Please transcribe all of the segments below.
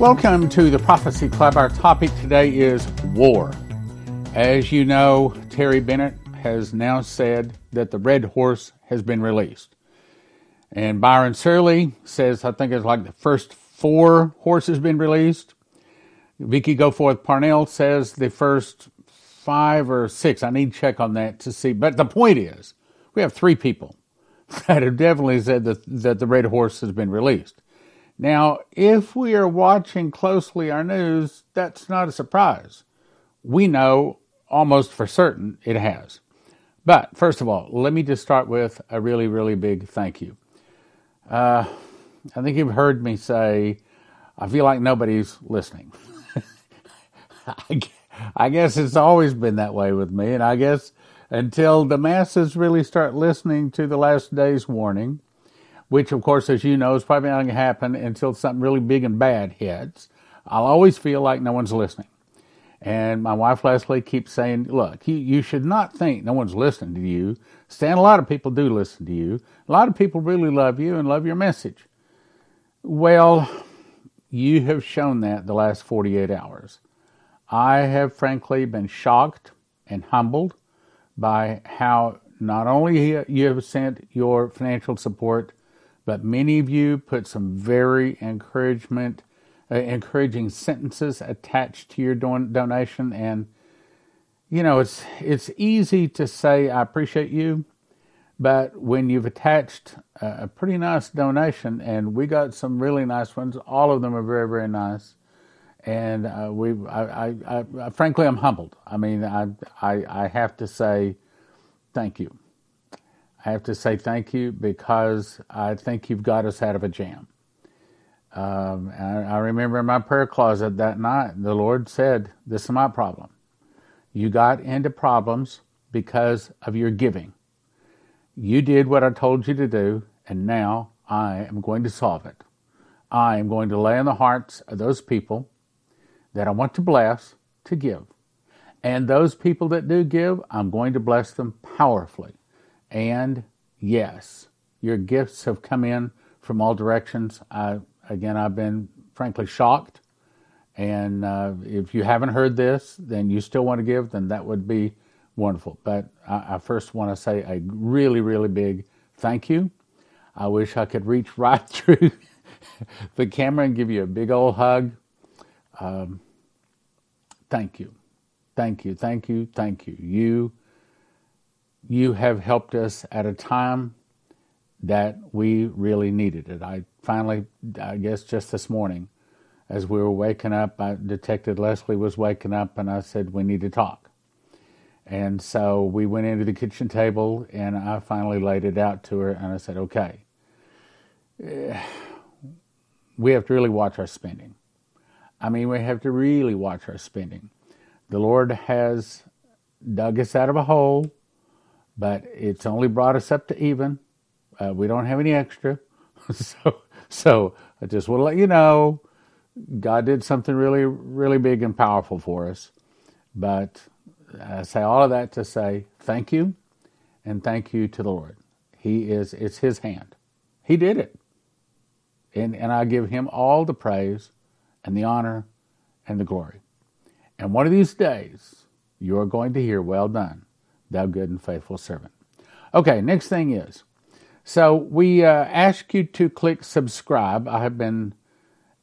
Welcome to the Prophecy Club. Our topic today is war. As you know, Terry Bennett has now said that the Red Horse has been released. And Byron Surley says, I think it's like the first 4 horses been released. Vicky Goforth Parnell says the first 5 or 6. I need to check on that to see. But the point is, we have 3 people that have definitely said that the Red Horse has been released. Now, if we are watching closely our news, that's not a surprise. We know almost for certain it has. But first of all, let me just start with a really, really big thank you. I think you've heard me say, I feel like nobody's listening. I guess it's always been that way with me. And I guess until the masses really start listening to the last day's warning, which, of course, as you know, is probably not going to happen until something really big and bad hits. I'll always feel like no one's listening. And my wife, Leslie, keeps saying, look, you should not think no one's listening to you. Stan, a lot of people do listen to you. A lot of people really love you and love your message. Well, you have shown that the last 48 hours. I have, frankly, been shocked and humbled by how not only you have sent your financial support, but many of you put some very encouraging sentences attached to your donation. And, you know, it's easy to say, I appreciate you. But when you've attached a pretty nice donation, and we got some really nice ones, all of them are very, very nice. And frankly, I'm humbled. I mean, I have to say thank you. I have to say thank you because I think you've got us out of a jam. I remember in my prayer closet that night, the Lord said, this is my problem. You got into problems because of your giving. You did what I told you to do, and now I am going to solve it. I am going to lay on the hearts of those people that I want to bless to give. And those people that do give, I'm going to bless them powerfully. And yes, your gifts have come in from all directions. I've been frankly shocked. And if you haven't heard this, then you still want to give, then that would be wonderful. But I first want to say a really, really big thank you. I wish I could reach right through the camera and give you a big old hug. Thank you. Thank you. Thank you. Thank you. You have helped us at a time that we really needed it. I guess just this morning, as we were waking up, I detected Leslie was waking up, and I said, we need to talk. And so we went into the kitchen table, and I finally laid it out to her, and I said, okay, we have to really watch our spending. I mean, we have to really watch our spending. The Lord has dug us out of a hole, but it's only brought us up to even. We don't have any extra. So I just want to let you know, God did something really, really big and powerful for us. But I say all of that to say thank you, and thank you to the Lord. It's His hand. He did it. And I give Him all the praise and the honor and the glory. And one of these days, you're going to hear, well done, thou good and faithful servant. Okay, next thing is, so we ask you to click subscribe. I have been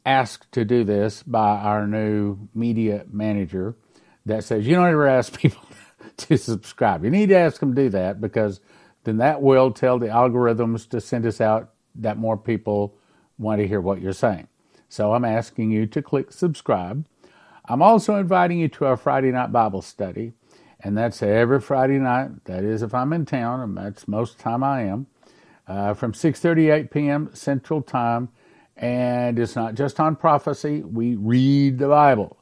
asked to do this by our new media manager that says, you don't ever ask people to subscribe. You need to ask them to do that, because then that will tell the algorithms to send us out that more people want to hear what you're saying. So I'm asking you to click subscribe. I'm also inviting you to our Friday night Bible study, and that's every Friday night. That is if I'm in town, and that's most of the time I am. From 6:38 p.m. Central Time, and it's not just on prophecy. We read the Bible.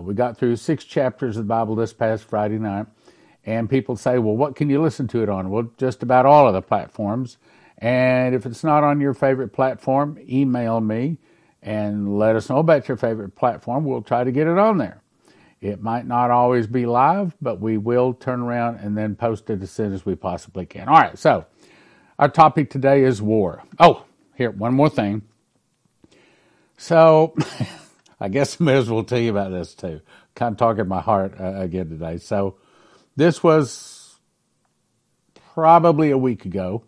We got through 6 chapters of the Bible this past Friday night, and people say, well, what can you listen to it on? Well, just about all of the platforms, and if it's not on your favorite platform, email me and let us know about your favorite platform. We'll try to get it on there. It might not always be live, but we will turn around and then post it as soon as we possibly can. All right, so our topic today is war. Oh, here, one more thing. So I guess I may as well tell you about this too. Kind of talking my heart again today. So this was probably a week ago.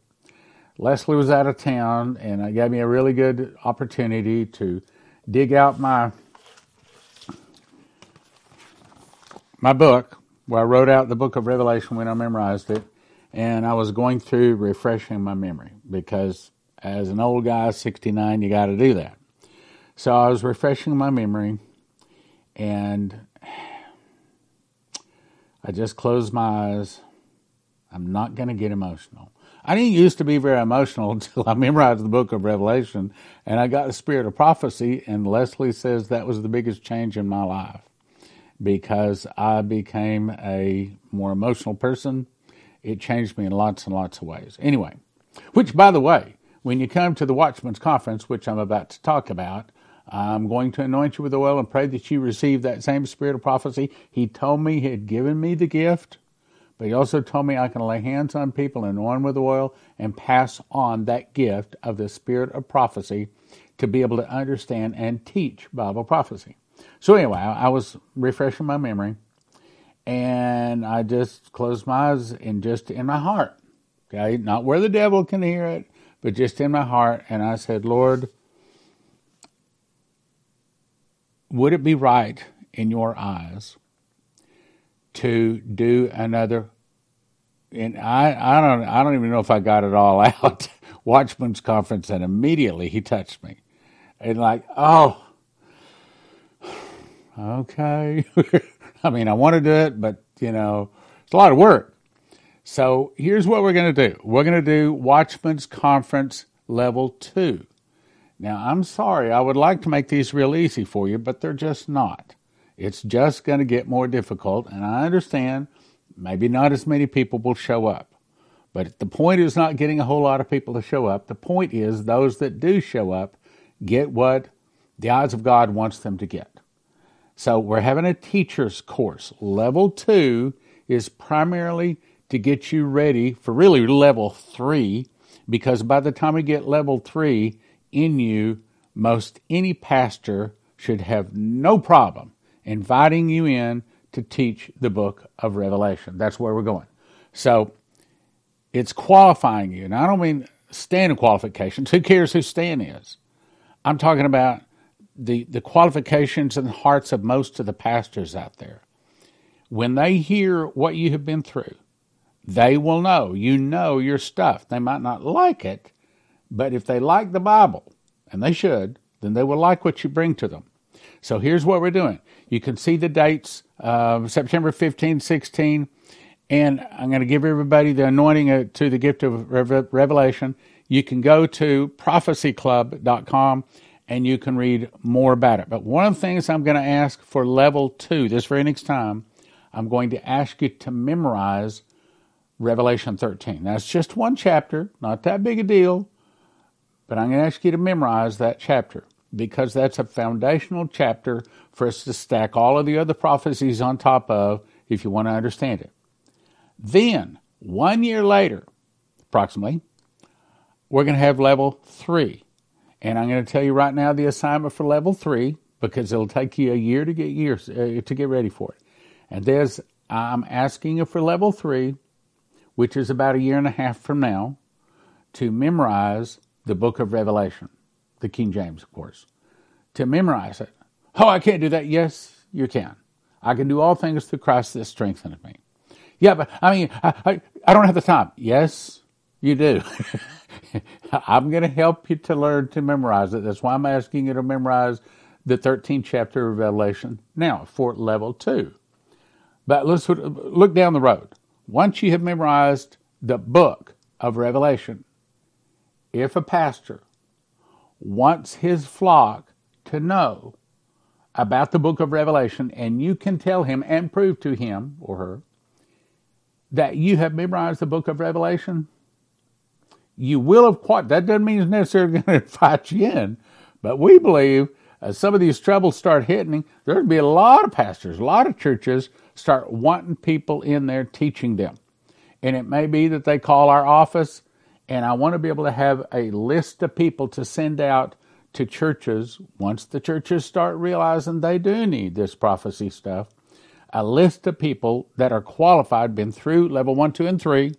Leslie was out of town, and it gave me a really good opportunity to dig out my book, where I wrote out the book of Revelation when I memorized it, and I was going through refreshing my memory, because as an old guy, 69, you got to do that. So I was refreshing my memory, and I just closed my eyes. I'm not going to get emotional. I didn't used to be very emotional until I memorized the book of Revelation, and I got the spirit of prophecy, and Leslie says that was the biggest change in my life, because I became a more emotional person. It changed me in lots and lots of ways. Anyway, which, by the way, when you come to the Watchman's Conference, which I'm about to talk about, I'm going to anoint you with oil and pray that you receive that same spirit of prophecy. He told me he had given me the gift, but he also told me I can lay hands on people and anoint with oil and pass on that gift of the spirit of prophecy to be able to understand and teach Bible prophecy. So anyway, I was refreshing my memory, and I just closed my eyes and just in my heart, okay? Not where the devil can hear it, but just in my heart. And I said, Lord, would it be right in your eyes to do another? And I don't even know if I got it all out. Watchman's Conference, and immediately he touched me. And like, oh, okay. I mean, I want to do it, but, you know, it's a lot of work. So here's what we're going to do. We're going to do Watchman's Conference Level 2. Now, I'm sorry, I would like to make these real easy for you, but they're just not. It's just going to get more difficult, and I understand maybe not as many people will show up. But the point is not getting a whole lot of people to show up. The point is those that do show up get what the eyes of God wants them to get. So we're having a teacher's course. Level 2 is primarily to get you ready for really Level 3, because by the time we get Level 3 in you, most any pastor should have no problem inviting you in to teach the book of Revelation. That's where we're going. So it's qualifying you. And I don't mean Stan qualifications. Who cares who Stan is? I'm talking about the qualifications and hearts of most of the pastors out there. When they hear what you have been through, they will know. You know your stuff. They might not like it, but if they like the Bible, and they should, then they will like what you bring to them. So here's what we're doing. You can see the dates, September 15, 16, and I'm going to give everybody the anointing to the gift of Revelation. You can go to prophecyclub.com, and you can read more about it. But one of the things I'm going to ask for Level 2, this very next time, I'm going to ask you to memorize Revelation 13. Now, it's just one chapter, not that big a deal, but I'm going to ask you to memorize that chapter, because that's a foundational chapter for us to stack all of the other prophecies on top of if you want to understand it. Then, 1 year later, approximately, we're going to have Level 3. And I'm going to tell you right now the assignment for Level 3, because it'll take you a year to get to get ready for it. And I'm asking you for Level 3, which is about a year and a half from now, to memorize the book of Revelation, the King James, of course, to memorize it. Oh, I can't do that. Yes, you can. I can do all things through Christ that strengtheneth me. Yeah, but I mean, I don't have the time. Yes, you do. I'm going to help you to learn to memorize it. That's why I'm asking you to memorize the 13th chapter of Revelation now for Level 2. But let's look down the road. Once you have memorized the book of Revelation, if a pastor wants his flock to know about the book of Revelation, and you can tell him and prove to him or her that you have memorized the book of Revelation, you will have quite. That doesn't mean it's necessarily going to invite you in, but we believe as some of these troubles start hitting, there's going to be a lot of pastors, a lot of churches start wanting people in there teaching them. And it may be that they call our office, and I want to be able to have a list of people to send out to churches, once the churches start realizing they do need this prophecy stuff, a list of people that are qualified, been through level 1, 2, and 3,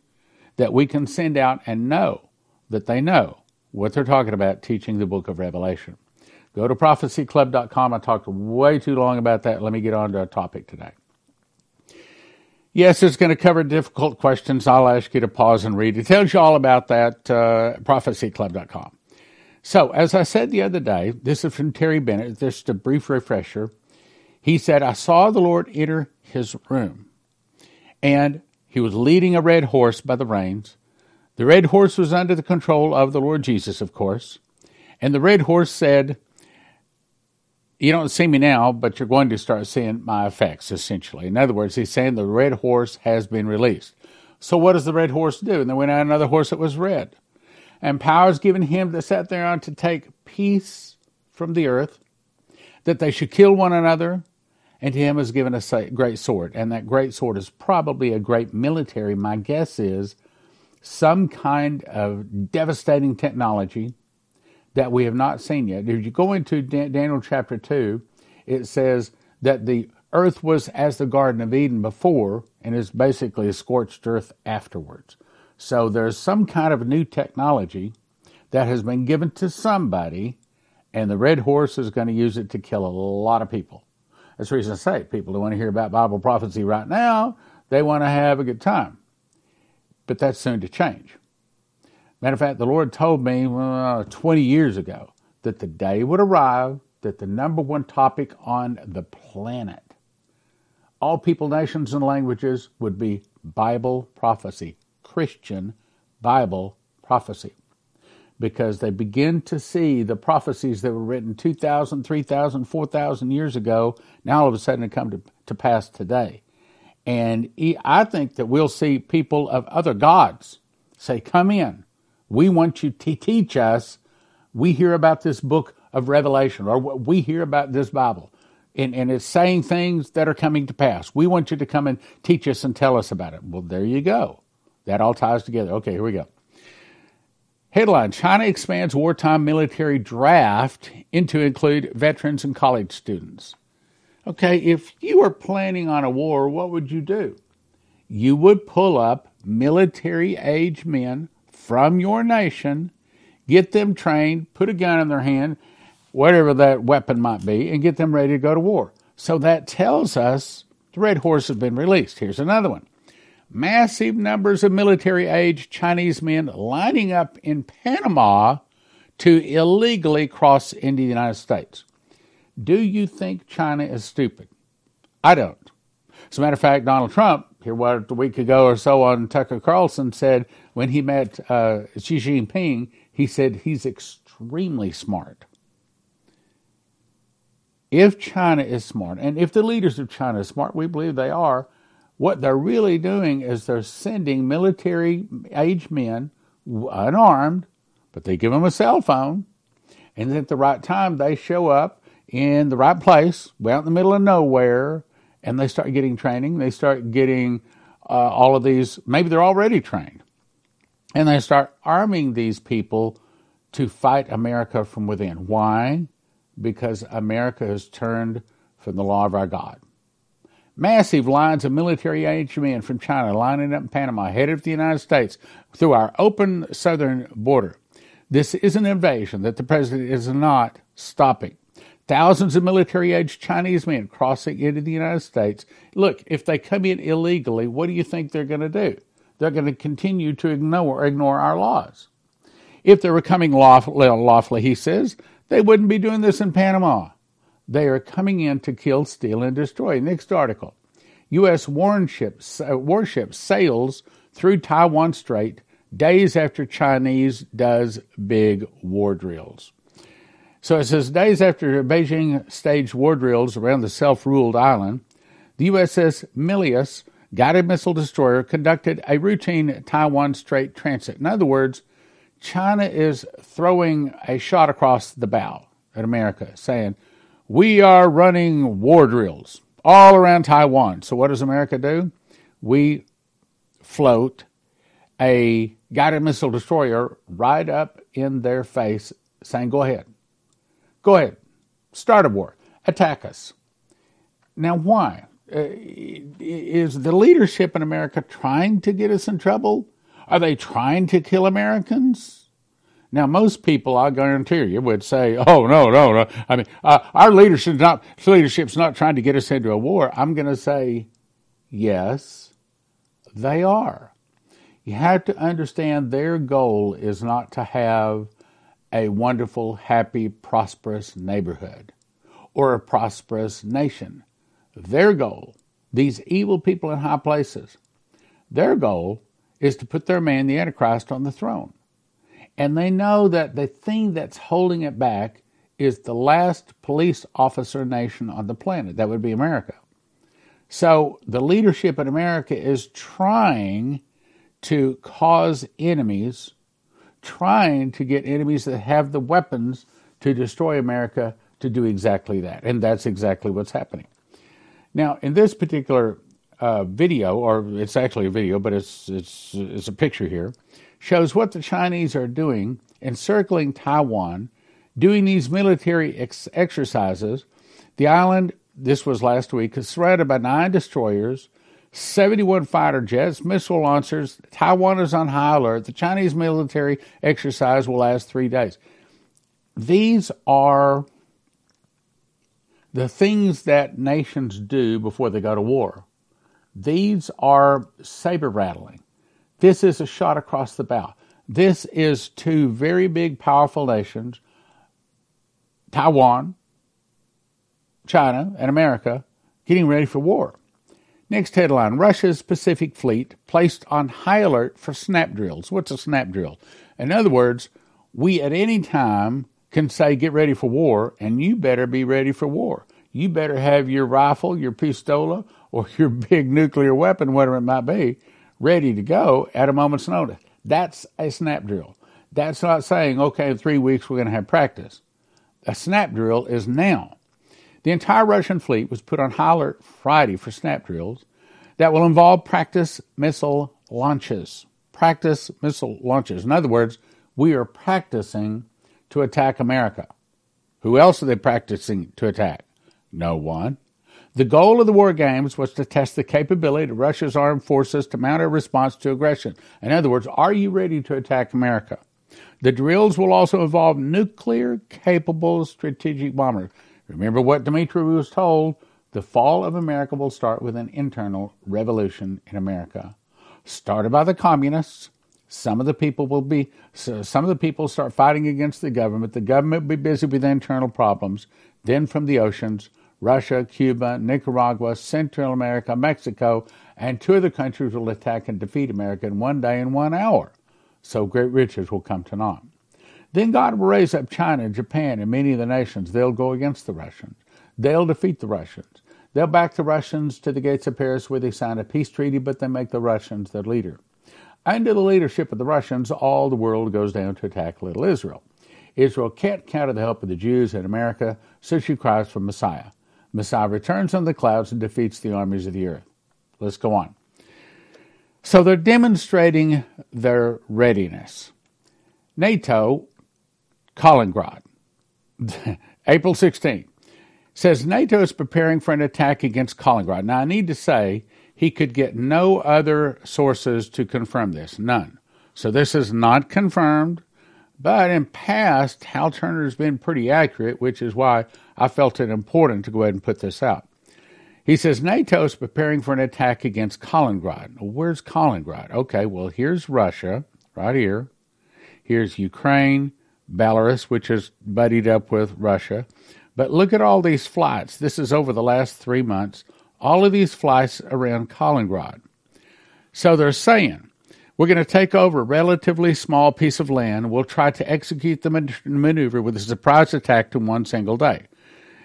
that we can send out and know that they know what they're talking about teaching the book of Revelation. Go to prophecyclub.com. I talked way too long about that. Let me get on to our topic today. Yes, it's going to cover difficult questions. I'll ask you to pause and read. It tells you all about that, prophecyclub.com. So, as I said the other day, this is from Terry Bennett, just a brief refresher. He said, I saw the Lord enter his room, and he was leading a red horse by the reins. The red horse was under the control of the Lord Jesus, of course. And the red horse said, you don't see me now, but you're going to start seeing my effects, essentially. In other words, he's saying the red horse has been released. So what does the red horse do? And there went out another horse that was red. And power is given him that sat thereon to take peace from the earth, that they should kill one another. And to him is given a great sword. And that great sword is probably a great military. My guess is some kind of devastating technology that we have not seen yet. If you go into Daniel chapter 2, it says that the earth was as the Garden of Eden before, and is basically a scorched earth afterwards. So there's some kind of new technology that has been given to somebody, and the red horse is going to use it to kill a lot of people. That's the reason I say people who want to hear about Bible prophecy right now, they want to have a good time. But that's soon to change. Matter of fact, the Lord told me 20 years ago that the day would arrive that the number one topic on the planet, all people, nations, and languages, would be Bible prophecy, Christian Bible prophecy, because they begin to see the prophecies that were written 2,000, 3,000, 4,000 years ago, now all of a sudden they come to pass today. And I think that we'll see people of other gods say, come in. We want you to teach us. We hear about this book of Revelation, or we hear about this Bible, and it's saying things that are coming to pass. We want you to come and teach us and tell us about it. Well, there you go. That all ties together. Okay, here we go. Headline, China expands wartime military draft into include veterans and college students. Okay, if you were planning on a war, what would you do? You would pull up military-age men from your nation, get them trained, put a gun in their hand, whatever that weapon might be, and get them ready to go to war. So that tells us the red horse has been released. Here's another one. Massive numbers of military-age Chinese men lining up in Panama to illegally cross into the United States. Do you think China is stupid? I don't. As a matter of fact, Donald Trump, here what, a week ago or so on Tucker Carlson, said when he met Xi Jinping, he said he's extremely smart. If China is smart, and if the leaders of China are smart, we believe they are, what they're really doing is they're sending military-age men, unarmed, but they give them a cell phone, and at the right time they show up in the right place, way out in the middle of nowhere, and they start getting training. They start getting all of these, maybe they're already trained. And they start arming these people to fight America from within. Why? Because America has turned from the law of our God. Massive lines of military-age men from China lining up in Panama, headed for the United States through our open southern border. This is an invasion that the president is not stopping. Thousands of military-aged Chinese men crossing into the United States. Look, if they come in illegally, what do you think they're going to do? They're going to continue to ignore our laws. If they were coming lawfully, he says, they wouldn't be doing this in Panama. They are coming in to kill, steal, and destroy. Next article. U.S. warship sails through Taiwan Strait days after Chinese does big war drills. So it says, days after Beijing staged war drills around the self-ruled island, the USS Milius guided missile destroyer conducted a routine Taiwan Strait transit. In other words, China is throwing a shot across the bow at America, saying, we are running war drills all around Taiwan. So what does America do? We float a guided missile destroyer right up in their face, saying, go ahead. Go ahead. Start a war. Attack us. Now, why? Is the leadership in America trying to get us in trouble? Are they trying to kill Americans? Now, most people, I guarantee you, would say, oh, no. I mean, our leadership's not trying to get us into a war. I'm going to say, yes, they are. You have to understand their goal is not to have a wonderful, happy, prosperous neighborhood or a prosperous nation. Their goal, these evil people in high places, their goal is to put their man, the Antichrist, on the throne. And they know that the thing that's holding it back is the last police officer nation on the planet. That would be America. So the leadership in America is trying to cause enemies, trying to get enemies that have the weapons to destroy America to do exactly that. And that's exactly what's happening. Now, in this particular video, or it's actually a video, but it's a picture here, shows what the Chinese are doing, encircling Taiwan, doing these military exercises. The island, this was last week, is surrounded by 9 destroyers, 71 fighter jets, missile launchers. Taiwan is on high alert. The Chinese military exercise will last 3 days. These are the things that nations do before they go to war. These are saber rattling. This is a shot across the bow. This is 2 very big, powerful nations, Taiwan, China, and America, getting ready for war. Next headline, Russia's Pacific Fleet placed on high alert for snap drills. What's a snap drill? In other words, we at any time can say, get ready for war, and you better be ready for war. You better have your rifle, your pistola, or your big nuclear weapon, whatever it might be, ready to go at a moment's notice. That's a snap drill. That's not saying, okay, in 3 weeks we're going to have practice. A snap drill is now. The entire Russian fleet was put on high alert Friday for snap drills that will involve practice missile launches. Practice missile launches. In other words, we are practicing to attack America. Who else are they practicing to attack? No one. The goal of the war games was to test the capability of Russia's armed forces to mount a response to aggression. In other words, are you ready to attack America? The drills will also involve nuclear-capable strategic bombers. Remember what Dimitri was told, the fall of America will start with an internal revolution in America. Started by the communists, some of the people start fighting against the government. The government will be busy with internal problems. Then from the oceans, Russia, Cuba, Nicaragua, Central America, Mexico, and 2 other countries will attack and defeat America in 1 day and 1 hour. So great riches will come to naught. Then God will raise up China, Japan, and many of the nations. They'll go against the Russians. They'll defeat the Russians. They'll back the Russians to the gates of Paris where they sign a peace treaty, but they make the Russians their leader. Under the leadership of the Russians, all the world goes down to attack little Israel. Israel can't count on the help of the Jews in America, so she cries for Messiah. Messiah returns on the clouds and defeats the armies of the earth. Let's go on. So they're demonstrating their readiness. NATO Kaliningrad, April 16, says NATO is preparing for an attack against Kaliningrad. Now, I need to say he could get no other sources to confirm this, none. So this is not confirmed, but in past, Hal Turner has been pretty accurate, which is why I felt it important to go ahead and put this out. He says NATO is preparing for an attack against Kaliningrad. Well, where's Kaliningrad? Okay, well, here's Russia right here. Here's Ukraine, Belarus, which is buddied up with Russia. But look at all these flights. This is over the last 3 months. All of these flights around Kaliningrad. So they're saying, we're going to take over a relatively small piece of land. We'll try to execute the maneuver with a surprise attack in 1 single day.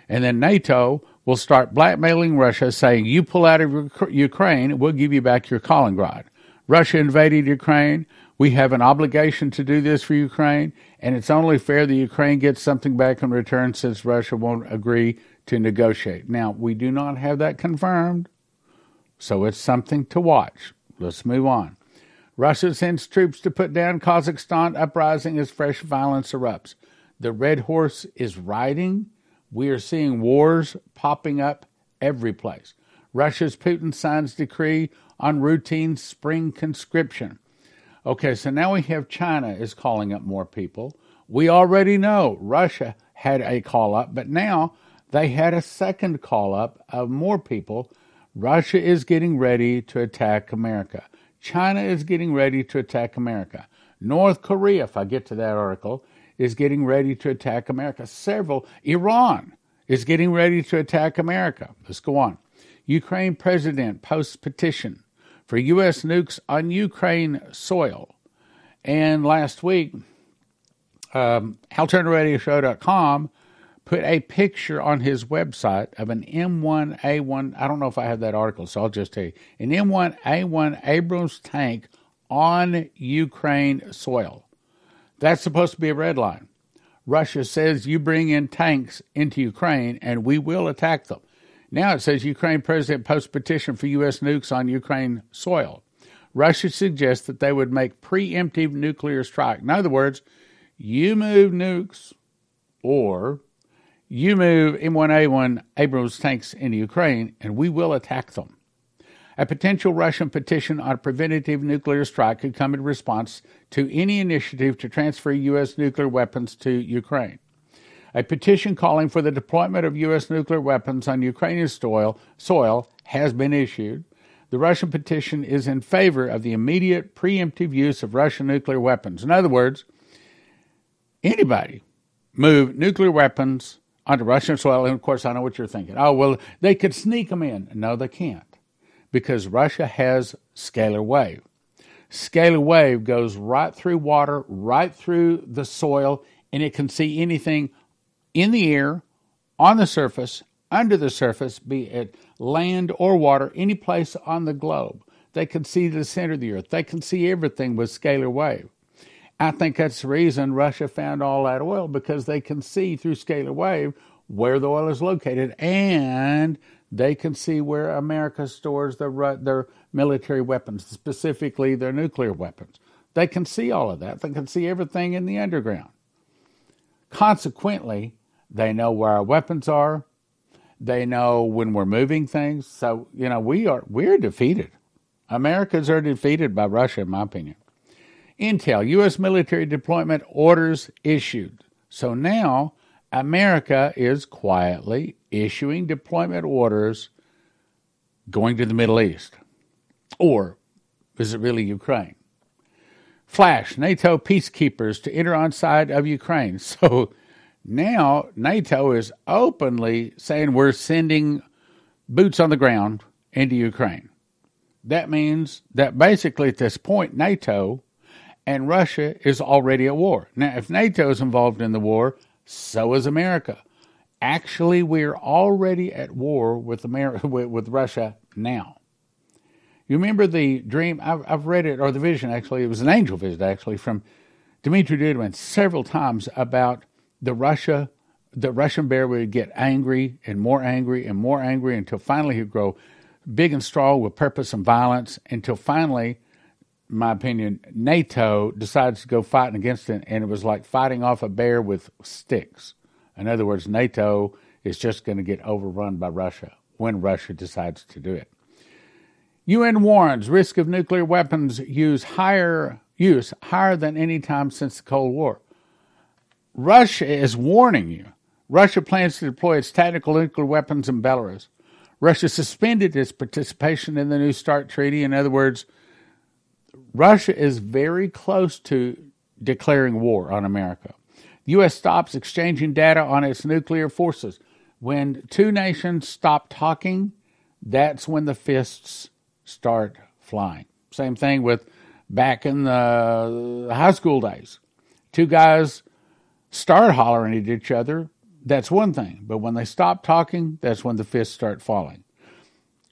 And then NATO will start blackmailing Russia, saying, you pull out of Ukraine, we'll give you back your Kaliningrad. Russia invaded Ukraine. We have an obligation to do this for Ukraine, and it's only fair that Ukraine gets something back in return since Russia won't agree to negotiate. Now, we do not have that confirmed, so it's something to watch. Let's move on. Russia sends troops to put down Kazakhstan uprising as fresh violence erupts. the Red Horse is riding. We are seeing wars popping up every place. Russia's Putin signs decree on routine spring conscription. Okay, so now we have China is calling up more people. We already know Russia had a call up, but now they had a second call up of more people. Russia is getting ready to attack America. China is getting ready to attack America. North Korea, if I get to that article, is getting ready to attack America. Iran is getting ready to attack America. Let's go on. Ukraine president posts petition for U.S. nukes on Ukraine soil. And last week, Hal Turner Radio Show.com put a picture on his website of an M1A1, I don't know if I have that article, so I'll just tell you, an M1A1 Abrams tank on Ukraine soil. That's supposed to be a red line. Russia says you bring in tanks into Ukraine and we will attack them. Now it says Ukraine president posts petition for U.S. nukes on Ukraine soil. Russia suggests that they would make preemptive nuclear strike. In other words, you move nukes or you move M1A1 Abrams tanks into Ukraine and we will attack them. A potential Russian petition on a preventative nuclear strike could come in response to any initiative to transfer U.S. nuclear weapons to Ukraine. A petition calling for the deployment of U.S. nuclear weapons on Ukrainian soil has been issued. The Russian petition is in favor of the immediate preemptive use of Russian nuclear weapons. In other words, anybody move nuclear weapons onto Russian soil, and of course I know what you're thinking. Oh, well, they could sneak them in. No, they can't, because Russia has scalar wave. Scalar wave goes right through water, right through the soil, and it can see anything in the air, on the surface, under the surface, be it land or water, any place on the globe. They can see the center of the earth. They can see everything with scalar wave. I think that's the reason Russia found all that oil, because they can see through scalar wave where the oil is located, and they can see where America stores their military weapons, specifically their nuclear weapons. They can see all of that. They can see everything in the underground. Consequently, they know where our weapons are. They know when we're moving things. So, you know, we're defeated. Americans are defeated by Russia, in my opinion. Intel, U.S. military deployment orders issued. So now America is quietly issuing deployment orders going to the Middle East. Or is it really Ukraine? Flash, NATO peacekeepers to enter on side of Ukraine. So now NATO is openly saying we're sending boots on the ground into Ukraine. That means that basically at this point, NATO and Russia is already at war. Now, if NATO is involved in the war, so is America. Actually, we're already at war with Russia now. You remember the dream, I've read it, or the vision actually, it was an angel vision actually from Dimitri Dudman several times about the Russian bear would get angry and more angry and more angry until finally he'd grow big and strong with purpose and violence until finally, in my opinion, NATO decides to go fighting against it, and it was like fighting off a bear with sticks. In other words, NATO is just going to get overrun by Russia when Russia decides to do it. UN warns risk of nuclear weapons use higher than any time since the Cold War. Russia is warning you. Russia plans to deploy its tactical nuclear weapons in Belarus. Russia suspended its participation in the New START Treaty. In other words, Russia is very close to declaring war on America. The U.S. stops exchanging data on its nuclear forces. When two nations stop talking, that's when the fists start flying. Same thing with back in the high school days. Two guys start hollering at each other. That's one thing. But when they stop talking, that's when the fists start falling.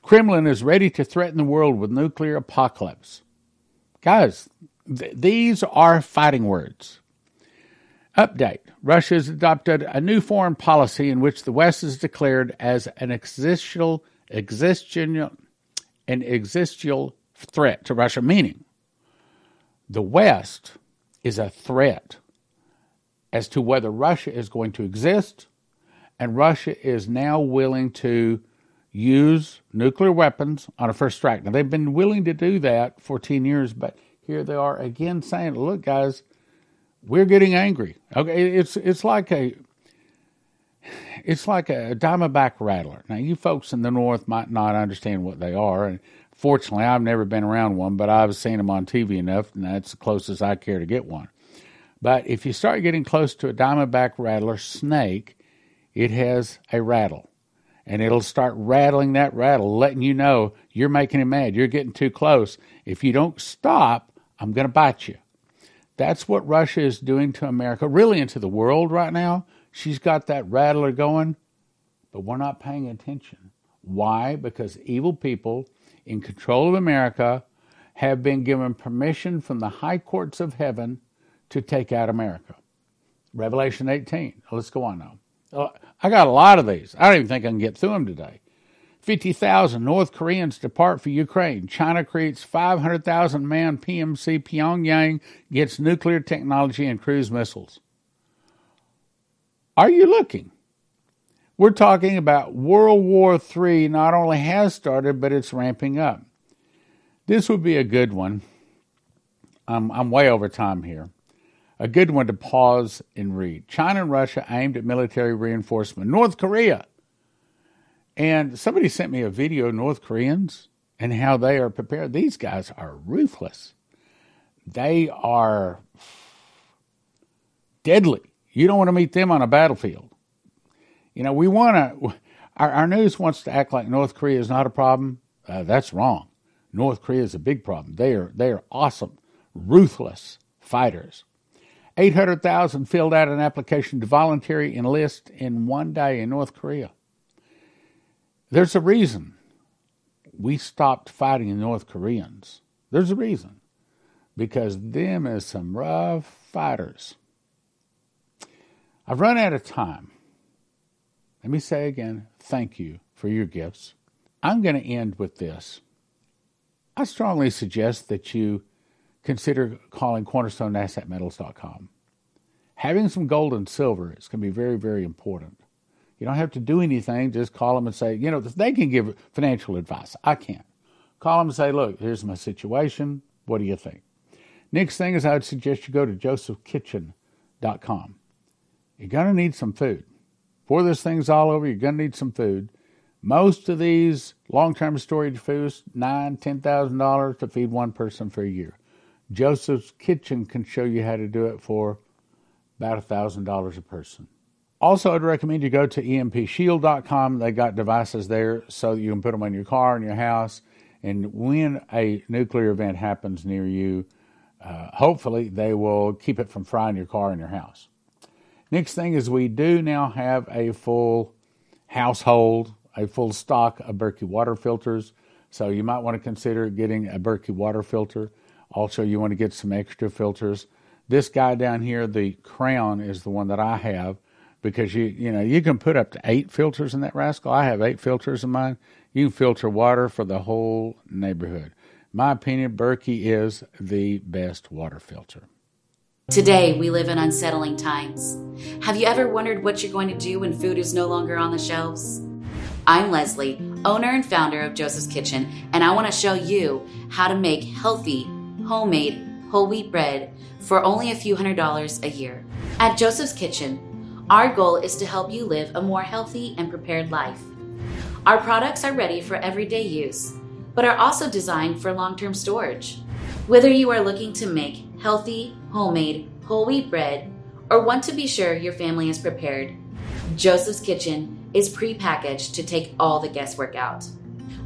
Kremlin is ready to threaten the world with nuclear apocalypse. Guys, these are fighting words. Update. Russia has adopted a new foreign policy in which the West is declared as an existential threat to Russia, meaning the West is a threat as to whether Russia is going to exist, and Russia is now willing to use nuclear weapons on a first strike. Now, they've been willing to do that for 10 years, but here they are again saying, look, guys, we're getting angry. Okay, it's like a Diamondback rattler. Now, you folks in the North might not understand what they are, and fortunately, I've never been around one, but I've seen them on TV enough, and that's the closest I care to get one. But if you start getting close to a Diamondback rattler snake, it has a rattle, and it'll start rattling that rattle, letting you know you're making him mad, you're getting too close. If you don't stop, I'm going to bite you. That's what Russia is doing to America, really, and to the world right now. She's got that rattler going, but we're not paying attention. Why? Because evil people in control of America have been given permission from the high courts of heaven to take out America. Revelation 18. Let's go on now. I got a lot of these. I don't even think I can get through them today. 50,000 North Koreans depart for Ukraine. China creates 500,000-man PMC. Pyongyang gets nuclear technology and cruise missiles. Are you looking? We're talking about World War III not only has started, but it's ramping up. This would be a good one. I'm way over time here. A good one to pause and read. China and Russia aimed at military reinforcement. North Korea. And somebody sent me a video of North Koreans and how they are prepared. These guys are ruthless. They are deadly. You don't want to meet them on a battlefield. You know, we want to, our news wants to act like North Korea is not a problem. That's wrong. North Korea is a big problem. They are awesome, ruthless fighters. 800,000 filled out an application to voluntarily enlist in one day in North Korea. There's a reason we stopped fighting the North Koreans. There's a reason. Because them is some rough fighters. I've run out of time. Let me say again, thank you for your gifts. I'm going to end with this. I strongly suggest that you consider calling CornerstoneAssetMetals.com. Having some gold and silver is going to be very, very important. You don't have to do anything. Just call them and say, you know, they can give financial advice. I can't. Call them and say, look, here's my situation. What do you think? Next thing is I would suggest you go to JosephKitchen.com. You're going to need some food. Pour this thing's all over. You're going to need some food. Most of these long-term storage foods, $9,000, $10,000 to feed one person for a year. Joseph's Kitchen can show you how to do it for about $1,000 a person. Also, I'd recommend you go to empshield.com. They got devices there so that you can put them on your car and your house. And when a nuclear event happens near you, hopefully they will keep it from frying your car and your house. Next thing is we do now have a full household, a full stock of Berkey water filters. So you might want to consider getting a Berkey water filter. Also, you want to get some extra filters. This guy down here, the Crown, is the one that I have because you can put up to 8 filters in that rascal. I have 8 filters in mine. You can filter water for the whole neighborhood. In my opinion, Berkey is the best water filter. Today, we live in unsettling times. Have you ever wondered what you're going to do when food is no longer on the shelves? I'm Leslie, owner and founder of Joseph's Kitchen, and I want to show you how to make healthy, homemade, whole wheat bread for only a few $100s a year. At Joseph's Kitchen, our goal is to help you live a more healthy and prepared life. Our products are ready for everyday use, but are also designed for long-term storage. Whether you are looking to make healthy, homemade, whole wheat bread, or want to be sure your family is prepared, Joseph's Kitchen is prepackaged to take all the guesswork out.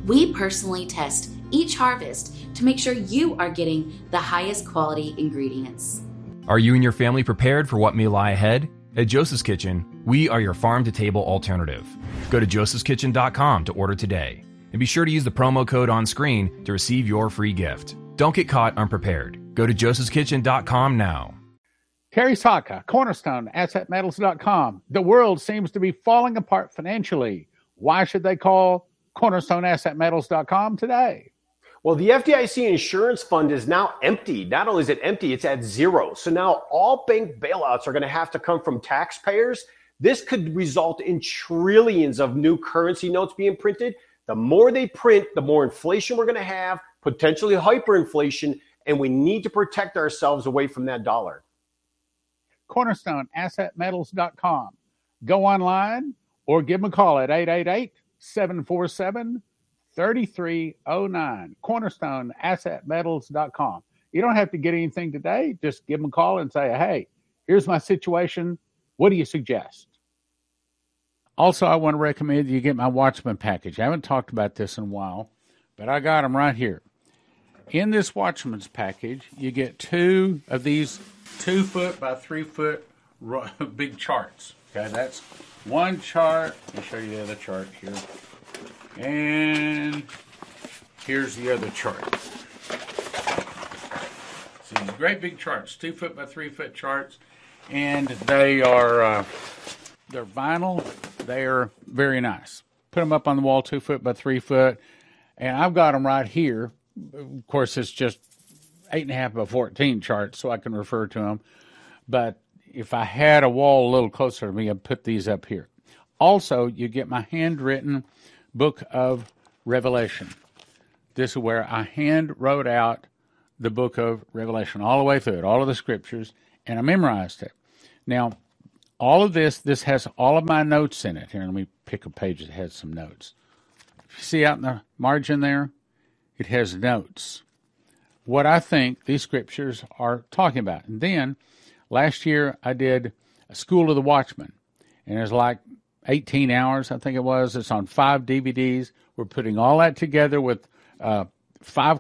We personally test each harvest to make sure you are getting the highest quality ingredients. Are you and your family prepared for what may lie ahead? At Joseph's Kitchen, we are your farm-to-table alternative. Go to josephskitchen.com to order today, and be sure to use the promo code on screen to receive your free gift. Don't get caught unprepared. Go to josephskitchen.com now. Terry Saka, CornerstoneAssetMetals.com. The world seems to be falling apart financially. Why should they call CornerstoneAssetMetals.com today? Well, the FDIC insurance fund is now empty. Not only is it empty, it's at zero. So now all bank bailouts are going to have to come from taxpayers. This could result in trillions of new currency notes being printed. The more they print, the more inflation we're going to have, potentially hyperinflation, and we need to protect ourselves away from that dollar. CornerstoneAssetMetals.com. Go online or give them a call at 888-747-3309. CornerstoneAssetMetals.com. You don't have to get anything today. Just give them a call and say, hey, here's my situation. What do you suggest? Also, I want to recommend you get my Watchman package. I haven't talked about this in a while, but I got them right here. In this Watchman's package, you get two of these 2-foot by 3-foot big charts. Okay, that's one chart. Let me show you the other chart here. And here's the other chart. So these great big charts, 2-foot by 3-foot charts, and they are they're vinyl. They are very nice. Put them up on the wall, 2-foot by 3-foot, and I've got them right here. Of course, it's just 8.5 by 14 charts, so I can refer to them. But if I had a wall a little closer to me, I'd put these up here. Also, you get my handwritten book of Revelation. This is where I hand wrote out the book of Revelation all the way through it, all of the scriptures, and I memorized it. Now, all of this has all of my notes in it. Here, let me pick a page that has some notes. If you see out in the margin there, it has notes. What I think these scriptures are talking about. And then, last year, I did a School of the Watchman, and it was like 18 hours, I think it was. It's on 5 DVDs. We're putting all that together with 5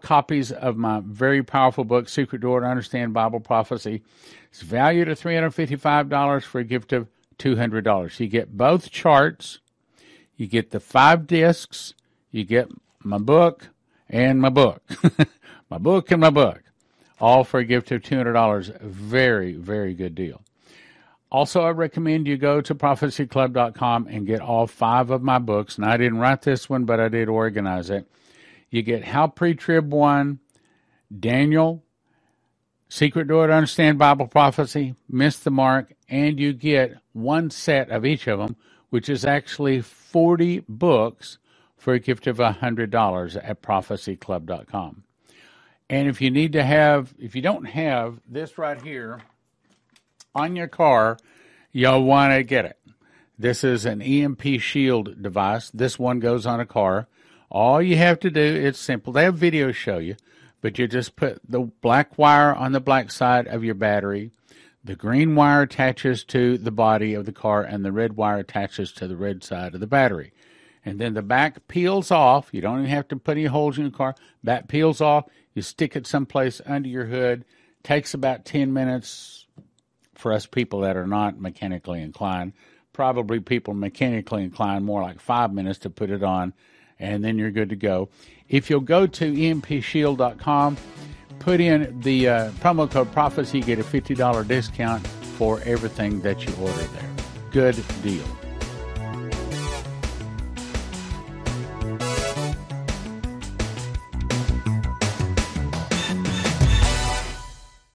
copies of my very powerful book, Secret Door to Understand Bible Prophecy. It's valued at $355 for a gift of $200. You get both charts. You get the 5 discs. You get my book and my book. My book and my book. All for a gift of $200. Very, very good deal. Also, I recommend you go to prophecyclub.com and get all 5 of my books. And I didn't write this one, but I did organize it. You get How Pre-Trib 1, Daniel, Secret Door to Understand Bible Prophecy, Miss the Mark, and you get one set of each of them, which is actually 40 books for a gift of $100 at prophecyclub.com. And if you need to have, if you don't have this right here on your car, you'll want to get it. This is an EMP shield device. This one goes on a car. All you have to do, it's simple. They have videos show you, but you just put the black wire on the black side of your battery. The green wire attaches to the body of the car, and the red wire attaches to the red side of the battery. And then the back peels off. You don't even have to put any holes in your car. That peels off. You stick it someplace under your hood. Takes about 10 minutes for us people that are not mechanically inclined. Probably people mechanically inclined, more like 5 minutes to put it on. And then you're good to go. If you'll go to empshield.com, put in the promo code Prophecy, you get a $50 discount for everything that you order there. Good deal.